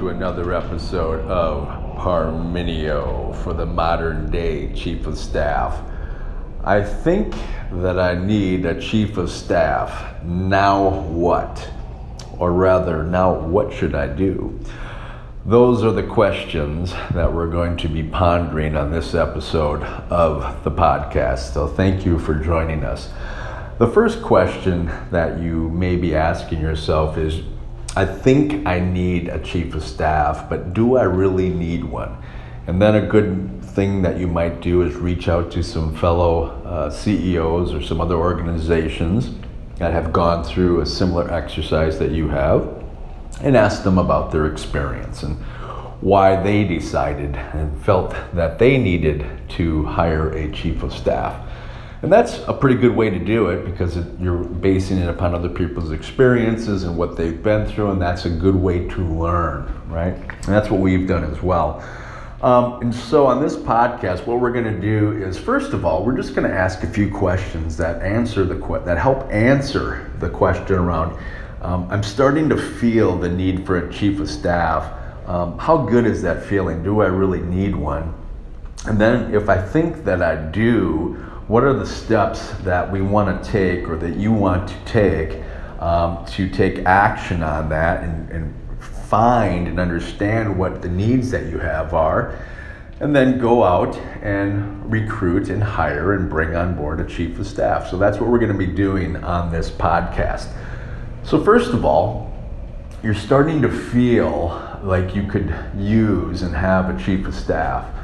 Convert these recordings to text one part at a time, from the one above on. to another episode of Parmenio for the modern day chief of staff. I think that I need a chief of staff. Now what? Or rather, now what should I do? Those are the questions that we're going to be pondering on this episode of the podcast. So thank you for joining us. The first question that you may be asking yourself is, I think I need a chief of staff, but do I really need one? And then a good thing that you might do is reach out to some fellow CEOs or some other organizations that have gone through a similar exercise that you have and ask them about their experience and why they decided and felt that they needed to hire a chief of staff. And that's a pretty good way to do it because you're basing it upon other people's experiences and what they've been through, and that's a good way to learn, right? And that's what we've done as well. And so on this podcast, what we're going to do is, first of all, we're just going to ask a few questions that help answer the question around, I'm starting to feel the need for a chief of staff. How good is that feeling? Do I really need one? And then if I think that I do, what are the steps that we want to take or that you want to take action on that and find and understand what the needs that you have are, and then go out and recruit and hire and bring on board a chief of staff. So that's what we're going to be doing on this podcast. So first of all, you're starting to feel like you could use and have a chief of staff.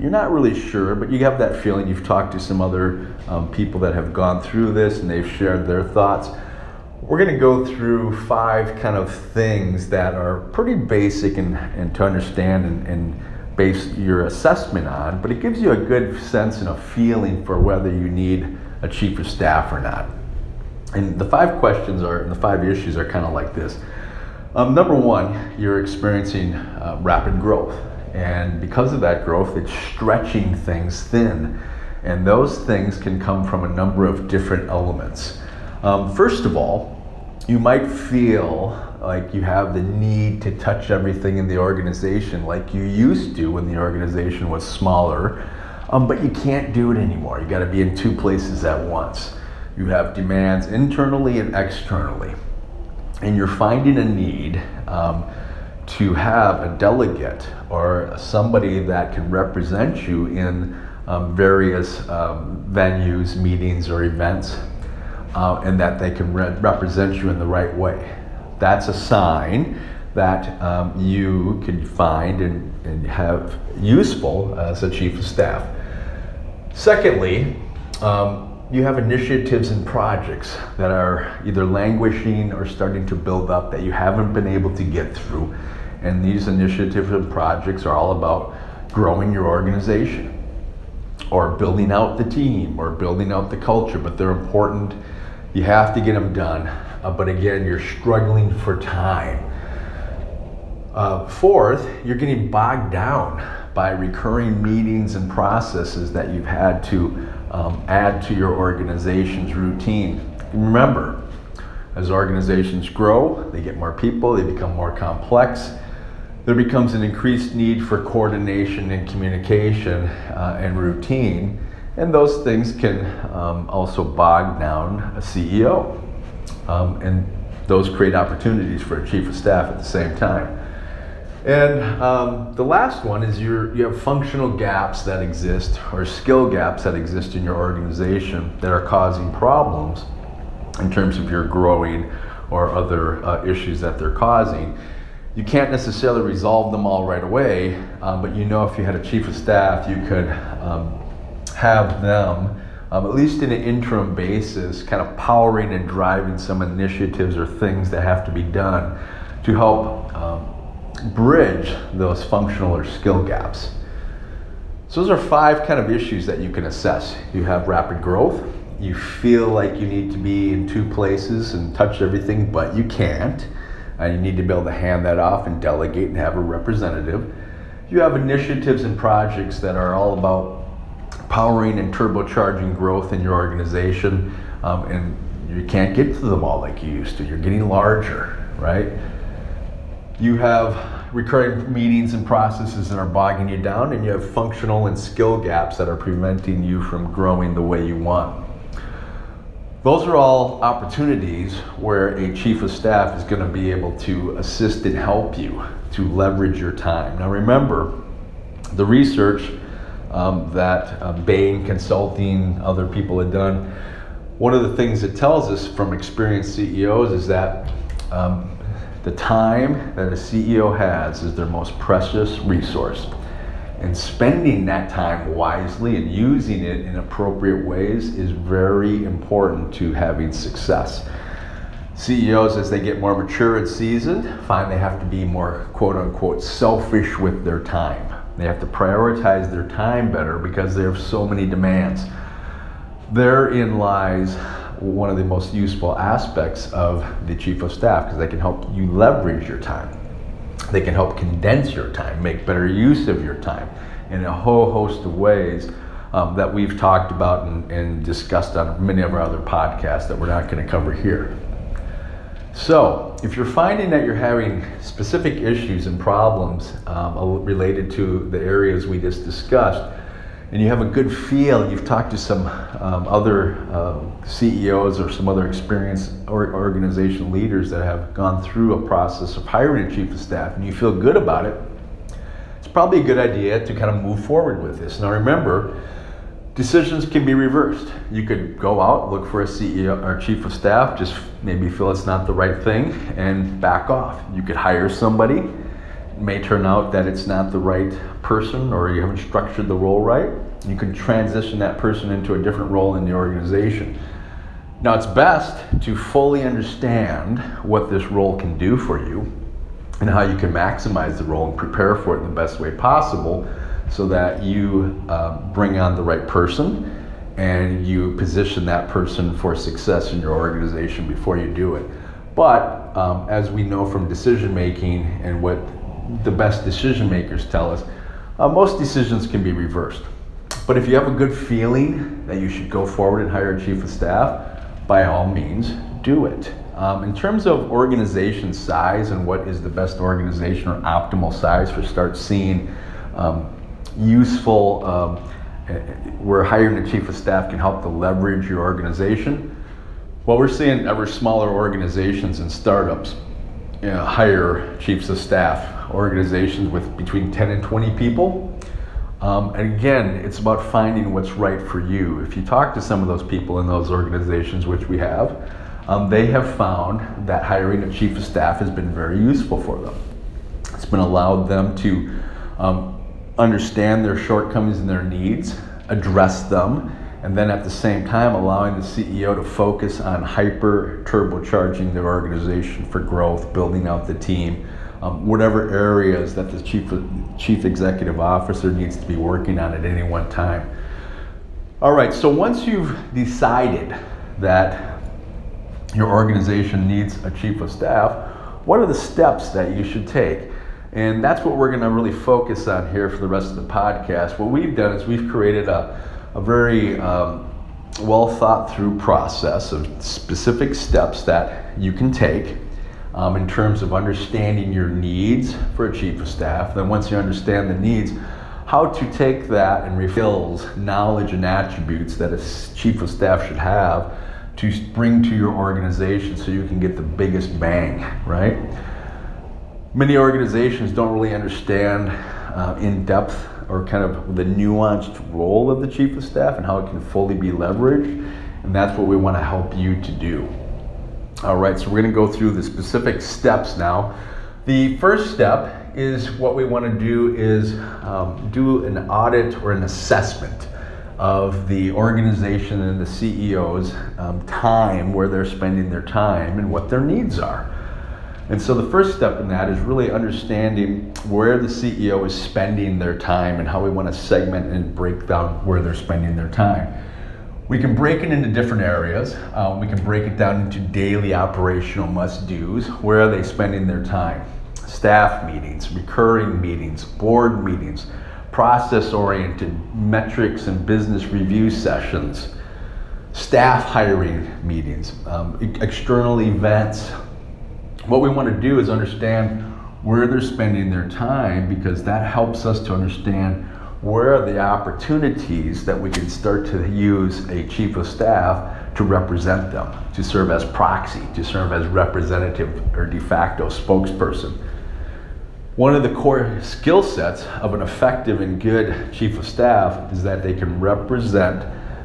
You're not really sure, but you have that feeling. You've talked to some other people that have gone through this and they've shared their thoughts. We're going to go through 5 kind of things that are pretty basic and to understand and base your assessment on, but it gives you a good sense and a feeling for whether you need a chief of staff or not. And the 5 questions are, and the 5 issues are kind of like this. Number one, you're experiencing rapid growth. And because of that growth, it's stretching things thin. And those things can come from a number of different elements. First of all, you might feel like you have the need to touch everything in the organization like you used to when the organization was smaller, but you can't do it anymore. You gotta be in 2 places at once. You have demands internally and externally. And you're finding a need to have a delegate or somebody that can represent you in various venues, meetings, or events, and that they can represent you in the right way. That's a sign that you can find and have useful as a chief of staff. Secondly, you have initiatives and projects that are either languishing or starting to build up that you haven't been able to get through. And these initiatives and projects are all about growing your organization or building out the team or building out the culture, but they're important. You have to get them done. But again, you're struggling for time. Fourth, you're getting bogged down by recurring meetings and processes that you've had to add to your organization's routine. And remember, as organizations grow, they get more people, they become more complex. There becomes an increased need for coordination and communication and routine, and those things can also bog down a CEO. And those create opportunities for a chief of staff at the same time. And the last one is you have functional gaps that exist or skill gaps that exist in your organization that are causing problems in terms of your growing or other issues that they're causing. You can't necessarily resolve them all right away, but you know if you had a chief of staff, you could have them, at least in an interim basis, kind of powering and driving some initiatives or things that have to be done to help bridge those functional or skill gaps. So those are 5 kind of issues that you can assess. You have rapid growth, you feel like you need to be in 2 places and touch everything, but you can't, and you need to be able to hand that off and delegate and have a representative. You have initiatives and projects that are all about powering and turbocharging growth in your organization, and you can't get to them all like you used to. You're getting larger, right? You have recurring meetings and processes that are bogging you down, and you have functional and skill gaps that are preventing you from growing the way you want. Those are all opportunities where a chief of staff is going to be able to assist and help you to leverage your time. Now remember, the research that Bain Consulting, other people had done, one of the things it tells us from experienced CEOs is that the time that a CEO has is their most precious resource. And spending that time wisely and using it in appropriate ways is very important to having success. CEOs, as they get more mature and seasoned, find they have to be more quote-unquote selfish with their time. They have to prioritize their time better because they have so many demands. Therein lies one of the most useful aspects of the chief of staff, because they can help you leverage your time. They can help condense your time, make better use of your time in a whole host of ways that we've talked about and discussed on many of our other podcasts that we're not going to cover here. So if you're finding that you're having specific issues and problems related to the areas we just discussed, and you have a good feel, you've talked to some other CEOs or some other experienced organizational leaders that have gone through a process of hiring a chief of staff, and you feel good about it, it's probably a good idea to kind of move forward with this. Now remember, decisions can be reversed. You could go out, look for a CEO or chief of staff, just maybe feel it's not the right thing, and back off. You could hire somebody. May turn out that it's not the right person, or you haven't structured the role right. You can transition that person into a different role in the organization. Now it's best to fully understand what this role can do for you and how you can maximize the role and prepare for it in the best way possible so that you bring on the right person and you position that person for success in your organization before you do it. But as we know from decision making and what the best decision makers tell us, most decisions can be reversed. But if you have a good feeling that you should go forward and hire a chief of staff, by all means, do it. In terms of organization size and what is the best organization or optimal size for start seeing useful, where hiring a chief of staff can help to leverage your organization, well, we're seeing ever smaller organizations and startups hire chiefs of staff. Organizations with between 10 and 20 people. And again, it's about finding what's right for you. If you talk to some of those people in those organizations, which we have, they have found that hiring a chief of staff has been very useful for them. It's been allowed them to understand their shortcomings and their needs, address them, and then at the same time allowing the CEO to focus on hyper turbocharging their organization for growth, building out the team, whatever areas that the chief executive officer needs to be working on at any one time. All right, so once you've decided that your organization needs a chief of staff, what are the steps that you should take? And that's what we're gonna really focus on here for the rest of the podcast. What we've done is we've created a very well thought through process of specific steps that you can take in terms of understanding your needs for a chief of staff. Then once you understand the needs, how to take that and refills knowledge and attributes that a chief of staff should have to bring to your organization so you can get the biggest bang, right? Many organizations don't really understand in depth or kind of the nuanced role of the chief of staff and how it can fully be leveraged, and that's what we want to help you to do. All right, so we're going to go through the specific steps now. The first step is what we want to do is do an audit or an assessment of the organization and the CEO's time, where they're spending their time and what their needs are. And so the first step in that is really understanding where the CEO is spending their time and how we want to segment and break down where they're spending their time. We can break it into different areas. We can break it down into daily operational must-dos. Where are they spending their time? Staff meetings, recurring meetings, board meetings, process-oriented metrics and business review sessions, staff hiring meetings, external events. What we want to do is understand where they're spending their time, because that helps us to understand where are the opportunities that we can start to use a chief of staff to represent them, to serve as proxy, to serve as representative or de facto spokesperson. One of the core skill sets of an effective and good chief of staff is that they can represent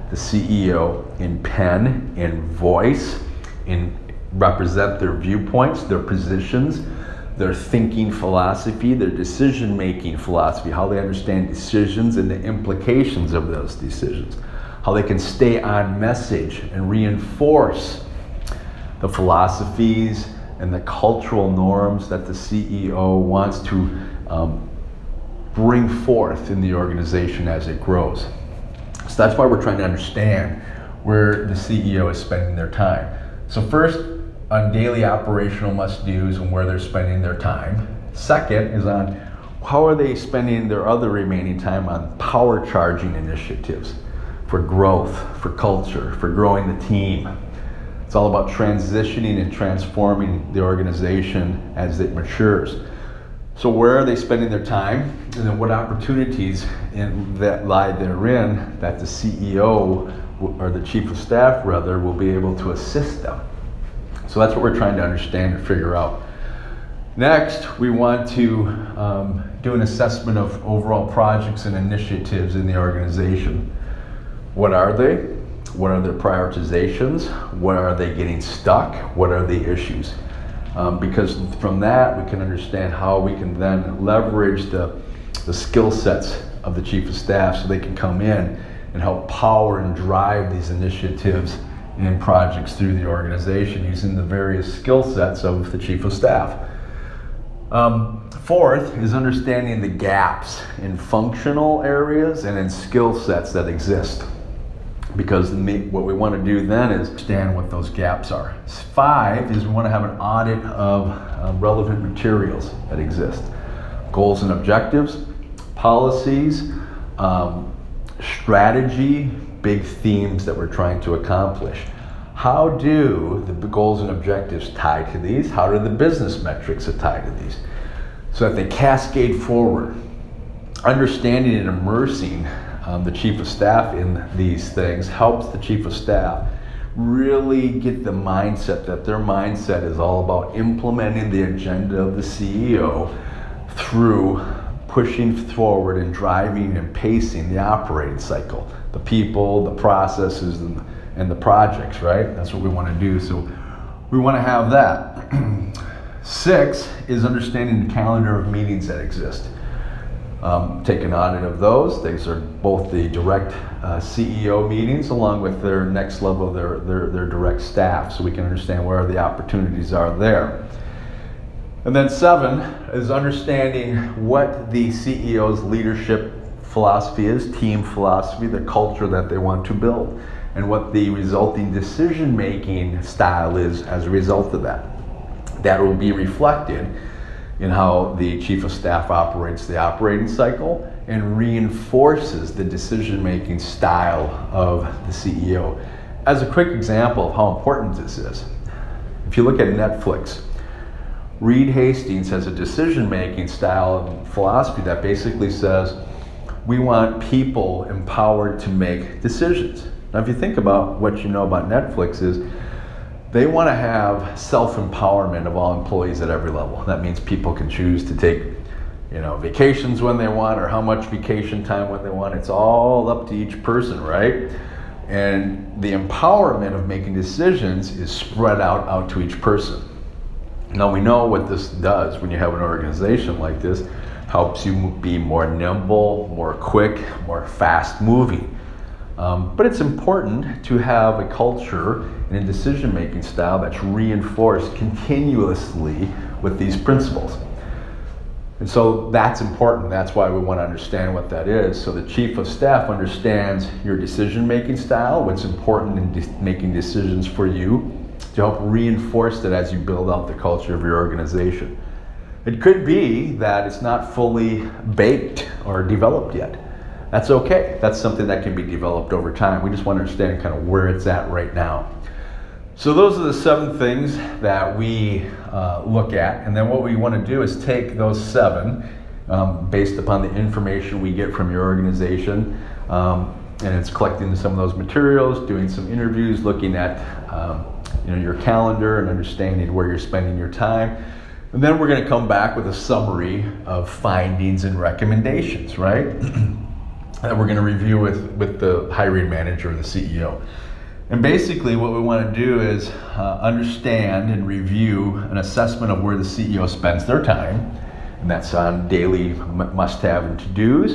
the CEO in pen, in voice, in represent their viewpoints, their positions, their thinking philosophy, their decision-making philosophy, how they understand decisions and the implications of those decisions, how they can stay on message and reinforce the philosophies and the cultural norms that the CEO wants to bring forth in the organization as it grows. So that's why we're trying to understand where the CEO is spending their time. So first, on daily operational must-dos and where they're spending their time. Second is on how are they spending their other remaining time on power charging initiatives for growth, for culture, for growing the team. It's all about transitioning and transforming the organization as it matures. So where are they spending their time, and then what opportunities that lie therein that the CEO or the chief of staff rather will be able to assist them. So that's what we're trying to understand and figure out. Next, we want to do an assessment of overall projects and initiatives in the organization. What are they? What are their prioritizations? What are they getting stuck? What are the issues? Because from that, we can understand how we can then leverage the skill sets of the chief of staff so they can come in and help power and drive these initiatives and projects through the organization using the various skill sets of the chief of staff. Fourth is understanding the gaps in functional areas and in skill sets that exist, because what we want to do then is understand what those gaps are. Five is we want to have an audit of relevant materials that exist, goals and objectives, policies, strategy, big themes that we're trying to accomplish. How do the goals and objectives tie to these? How do the business metrics tie to these? So that they cascade forward. Understanding and immersing the chief of staff in these things helps the chief of staff really get the mindset that their mindset is all about implementing the agenda of the CEO through pushing forward and driving and pacing the operating cycle, the people, the processes, and the projects, right? That's what we want to do. So we want to have that. Six is understanding the calendar of meetings that exist. Take an audit of those. These are both the direct CEO meetings along with their next level, their direct staff, so we can understand where the opportunities are there. And then seven is understanding what the CEO's leadership philosophy is, team philosophy, the culture that they want to build, and what the resulting decision-making style is as a result of that. That will be reflected in how the chief of staff operates the operating cycle and reinforces the decision-making style of the CEO. As a quick example of how important this is, if you look at Netflix, Reed Hastings has a decision-making style and philosophy that basically says we want people empowered to make decisions. Now, if you think about what you know about Netflix is they want to have self-empowerment of all employees at every level. That means people can choose to take, vacations when they want or how much vacation time when they want. It's all up to each person, right? And the empowerment of making decisions is spread out to each person. Now we know what this does when you have an organization like this. Helps you be more nimble, more quick, more fast moving. But it's important to have a culture and a decision-making style that's reinforced continuously with these principles. And so that's important. That's why we want to understand what that is. So the chief of staff understands your decision-making style, what's important in making decisions for you, to help reinforce that as you build out the culture of your organization. It could be that it's not fully baked or developed yet. That's okay. That's something that can be developed over time. We just want to understand kind of where it's at right now. So those are the 7 things that we look at, and then what we want to do is take those 7 based upon the information we get from your organization, and it's collecting some of those materials, doing some interviews, looking at your calendar and understanding where you're spending your time. And then we're going to come back with a summary of findings and recommendations, right? And we're going to review with the hiring manager or the CEO. And basically what we want to do is understand and review an assessment of where the CEO spends their time. And that's on daily must-have and to-dos,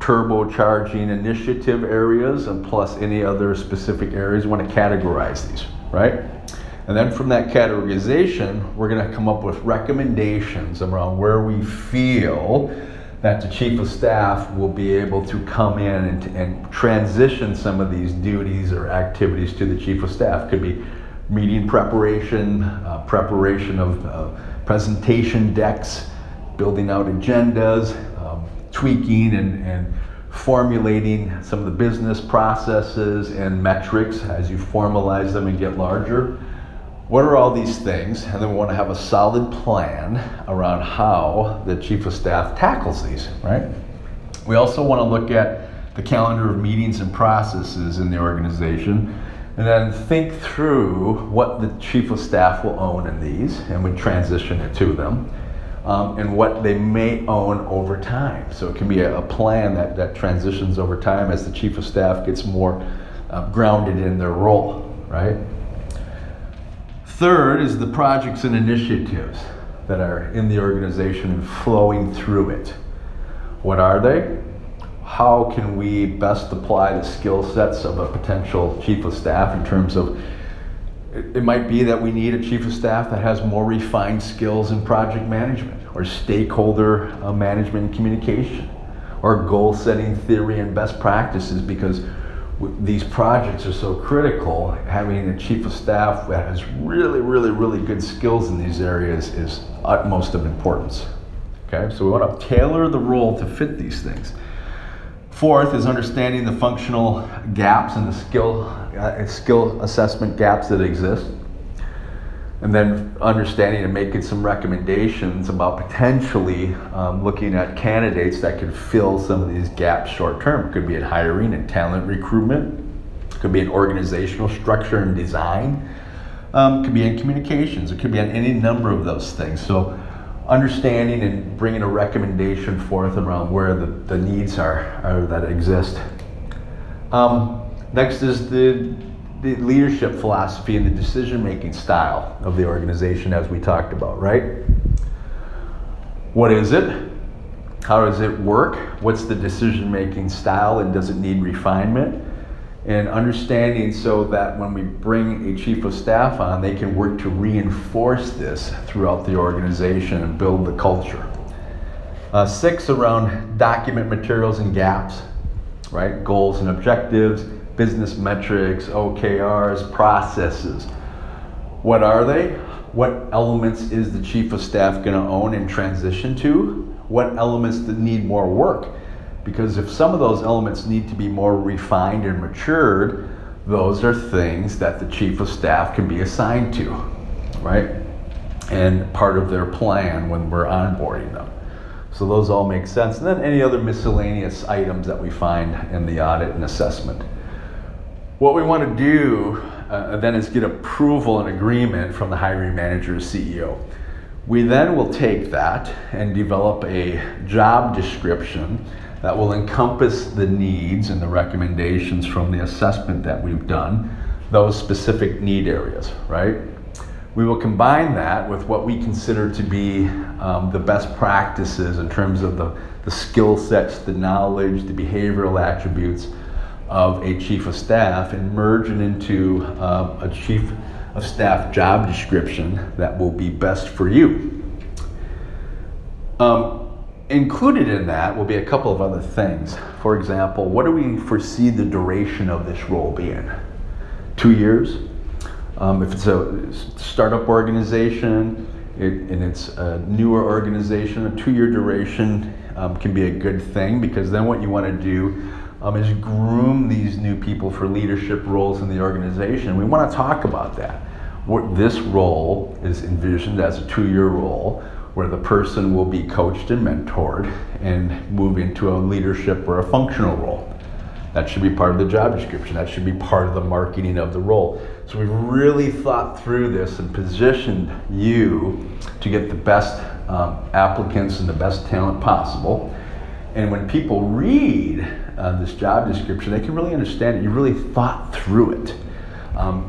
turbocharging initiative areas, and plus any other specific areas. We want to categorize these, right? And then from that categorization, we're going to come up with recommendations around where we feel that the chief of staff will be able to come in and transition some of these duties or activities to the chief of staff. Could be meeting preparation, preparation of presentation decks, building out agendas, tweaking and formulating some of the business processes and metrics as you formalize them and get larger. What are all these things? And then we want to have a solid plan around how the chief of staff tackles these, right? We also want to look at the calendar of meetings and processes in the organization, and then think through what the chief of staff will own in these, and we transition it to them, and what they may own over time. So it can be a plan that transitions over time as the chief of staff gets more grounded in their role, right? Third is the projects and initiatives that are in the organization and flowing through it. What are they? How can we best apply the skill sets of a potential chief of staff in terms of, it might be that we need a chief of staff that has more refined skills in project management or stakeholder management and communication or goal setting theory and best practices, because these projects are so critical. Having a chief of staff that has really, really, really good skills in these areas is utmost of importance. Okay, so we want to tailor the role to fit these things. Fourth is understanding the functional gaps and the skill assessment gaps that exist. And then understanding and making some recommendations about potentially looking at candidates that could fill some of these gaps short term. Could be in hiring and talent recruitment. Could be in organizational structure and design. Could be in communications. It could be on any number of those things. So understanding and bringing a recommendation forth around where the needs are that exist. Next is the leadership philosophy and the decision-making style of the organization, as we talked about, right? What is it? How does it work? What's the decision-making style, and does it need refinement? And understanding so that when we bring a chief of staff on, they can work to reinforce this throughout the organization and build the culture. 6, around document materials and gaps, right? Goals and objectives, business metrics, OKRs, processes. What are they? What elements is the chief of staff going to own and transition to? What elements that need more work? Because if some of those elements need to be more refined and matured, those are things that the chief of staff can be assigned to, right? And part of their plan when we're onboarding them. So those all make sense. And then any other miscellaneous items that we find in the audit and assessment. What we want to do then is get approval and agreement from the hiring manager or CEO. We then will take that and develop a job description that will encompass the needs and the recommendations from the assessment that we've done, those specific need areas, right? We will combine that with what we consider to be the best practices in terms of the skill sets, the knowledge, the behavioral attributes of a chief of staff, and merge it into a chief of staff job description that will be best for you. Included in that will be a couple of other things. For example, what do we foresee the duration of this role being? 2 years? If it's a startup organization and it's a newer organization, a 2-year duration can be a good thing, because then what you want to do is groom these new people for leadership roles in the organization. We want to talk about that. This role is envisioned as a 2-year role where the person will be coached and mentored and move into a leadership or a functional role. That should be part of the job description. That should be part of the marketing of the role. So we've really thought through this and positioned you to get the best applicants and the best talent possible. And when people read this job description, they can really understand it. You really thought through it.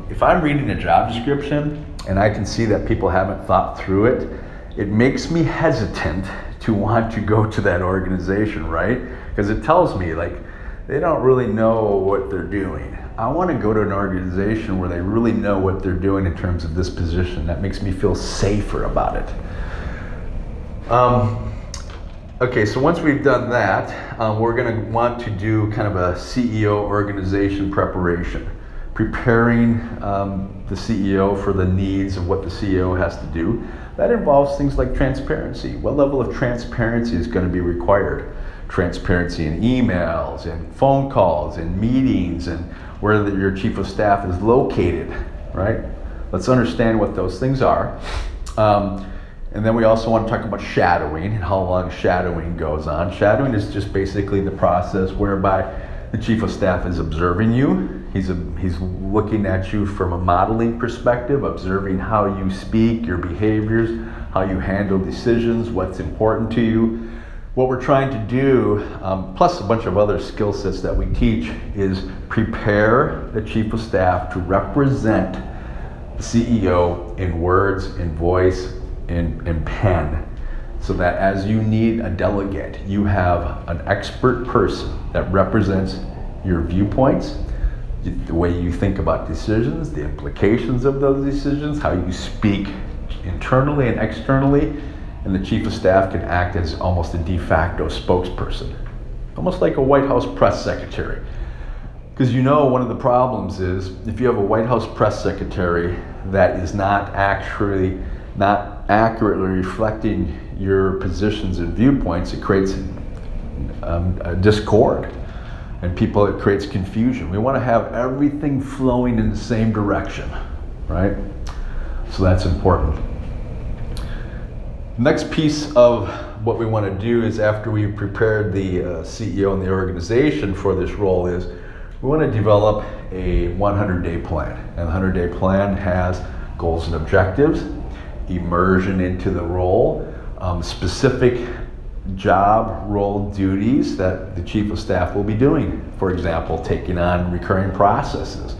If I'm reading a job description and I can see that people haven't thought through it, it makes me hesitant to want to go to that organization, right? Because it tells me, like, they don't really know what they're doing. I want to go to an organization where they really know what they're doing in terms of this position. That makes me feel safer about it. Okay, so once we've done that, we're going to want to do kind of a CEO organization preparation, preparing the CEO for the needs of what the CEO has to do. That involves things like transparency. What level of transparency is going to be required? Transparency in emails and phone calls and meetings and where your chief of staff is located, right? Let's understand what those things are. And then we also want to talk about shadowing and how long shadowing goes on. Shadowing is just basically the process whereby the chief of staff is observing you. He's looking at you from a modeling perspective, observing how you speak, your behaviors, how you handle decisions, what's important to you. What we're trying to do, plus a bunch of other skill sets that we teach, is prepare the chief of staff to represent the CEO in words, in voice, in pen, so that as you need a delegate, you have an expert person that represents your viewpoints, the way you think about decisions, the implications of those decisions, how you speak internally and externally. And the chief of staff can act as almost a de facto spokesperson, almost like a White House press secretary. Because you know one of the problems is if you have a White House press secretary that is not accurately reflecting your positions and viewpoints, it creates a discord and it creates confusion. We want to have everything flowing in the same direction, right? So that's important. Next piece of what we want to do is after we've prepared the CEO and the organization for this role is we want to develop a 100-day plan. And the 100-day plan has goals and objectives, immersion into the role, specific job role duties that the chief of staff will be doing. For example, taking on recurring processes,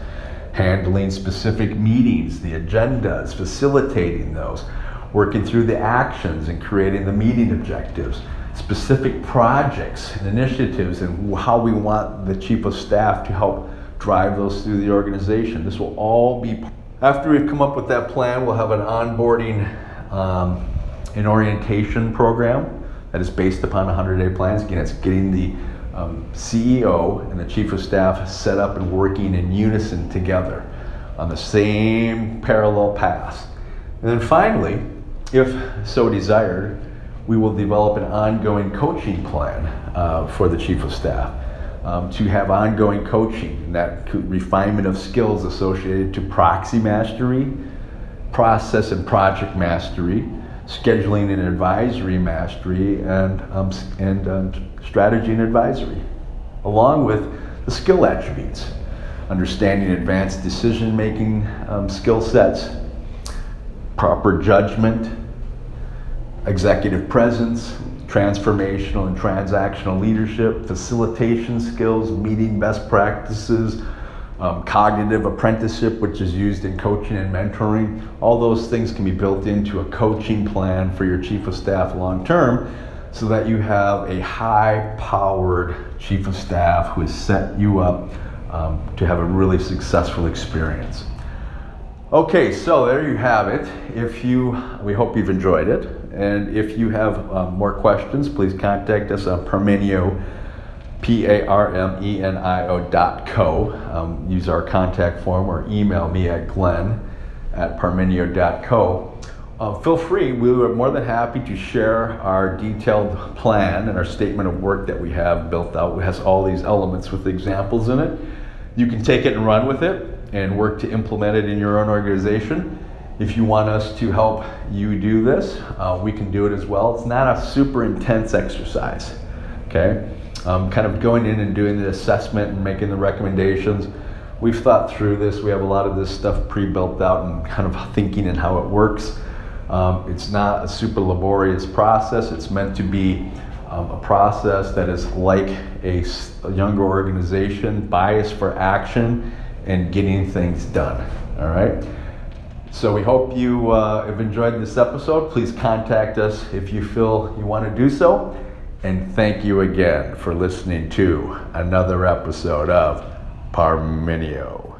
handling specific meetings, the agendas, facilitating those, working through the actions and creating the meeting objectives, specific projects and initiatives, and how we want the chief of staff to help drive those through the organization. This will all be, after we've come up with that plan, we'll have an onboarding and orientation program that is based upon 100-day plans. Again, it's getting the CEO and the chief of staff set up and working in unison together on the same parallel path. And then finally, if so desired, we will develop an ongoing coaching plan for the chief of staff to have ongoing coaching and that refinement of skills associated to proxy mastery, process and project mastery, scheduling and advisory mastery, and strategy and advisory, along with the skill attributes, understanding advanced decision-making skill sets, proper judgment, executive presence, transformational and transactional leadership, facilitation skills, meeting best practices, cognitive apprenticeship, which is used in coaching and mentoring. All those things can be built into a coaching plan for your chief of staff long term so that you have a high-powered chief of staff who has set you up to have a really successful experience. Okay, so there you have it. We hope you've enjoyed it. And if you have more questions, please contact us on Parmenio, parmenio.co. Use our contact form or email me at glenn@parmenio.co. Feel free. We were more than happy to share our detailed plan and our statement of work that we have built out. It has all these elements with examples in it. You can take it and run with it and work to implement it in your own organization. If you want us to help you do this, we can do it as well. It's not a super intense exercise, okay? Kind of going in and doing the assessment and making the recommendations. We've thought through this. We have a lot of this stuff pre-built out and kind of thinking and how it works. It's not a super laborious process. It's meant to be a process that is like a younger organization, bias for action and getting things done, all right? So we hope you have enjoyed this episode. Please contact us if you feel you want to do so. And thank you again for listening to another episode of Parmenio.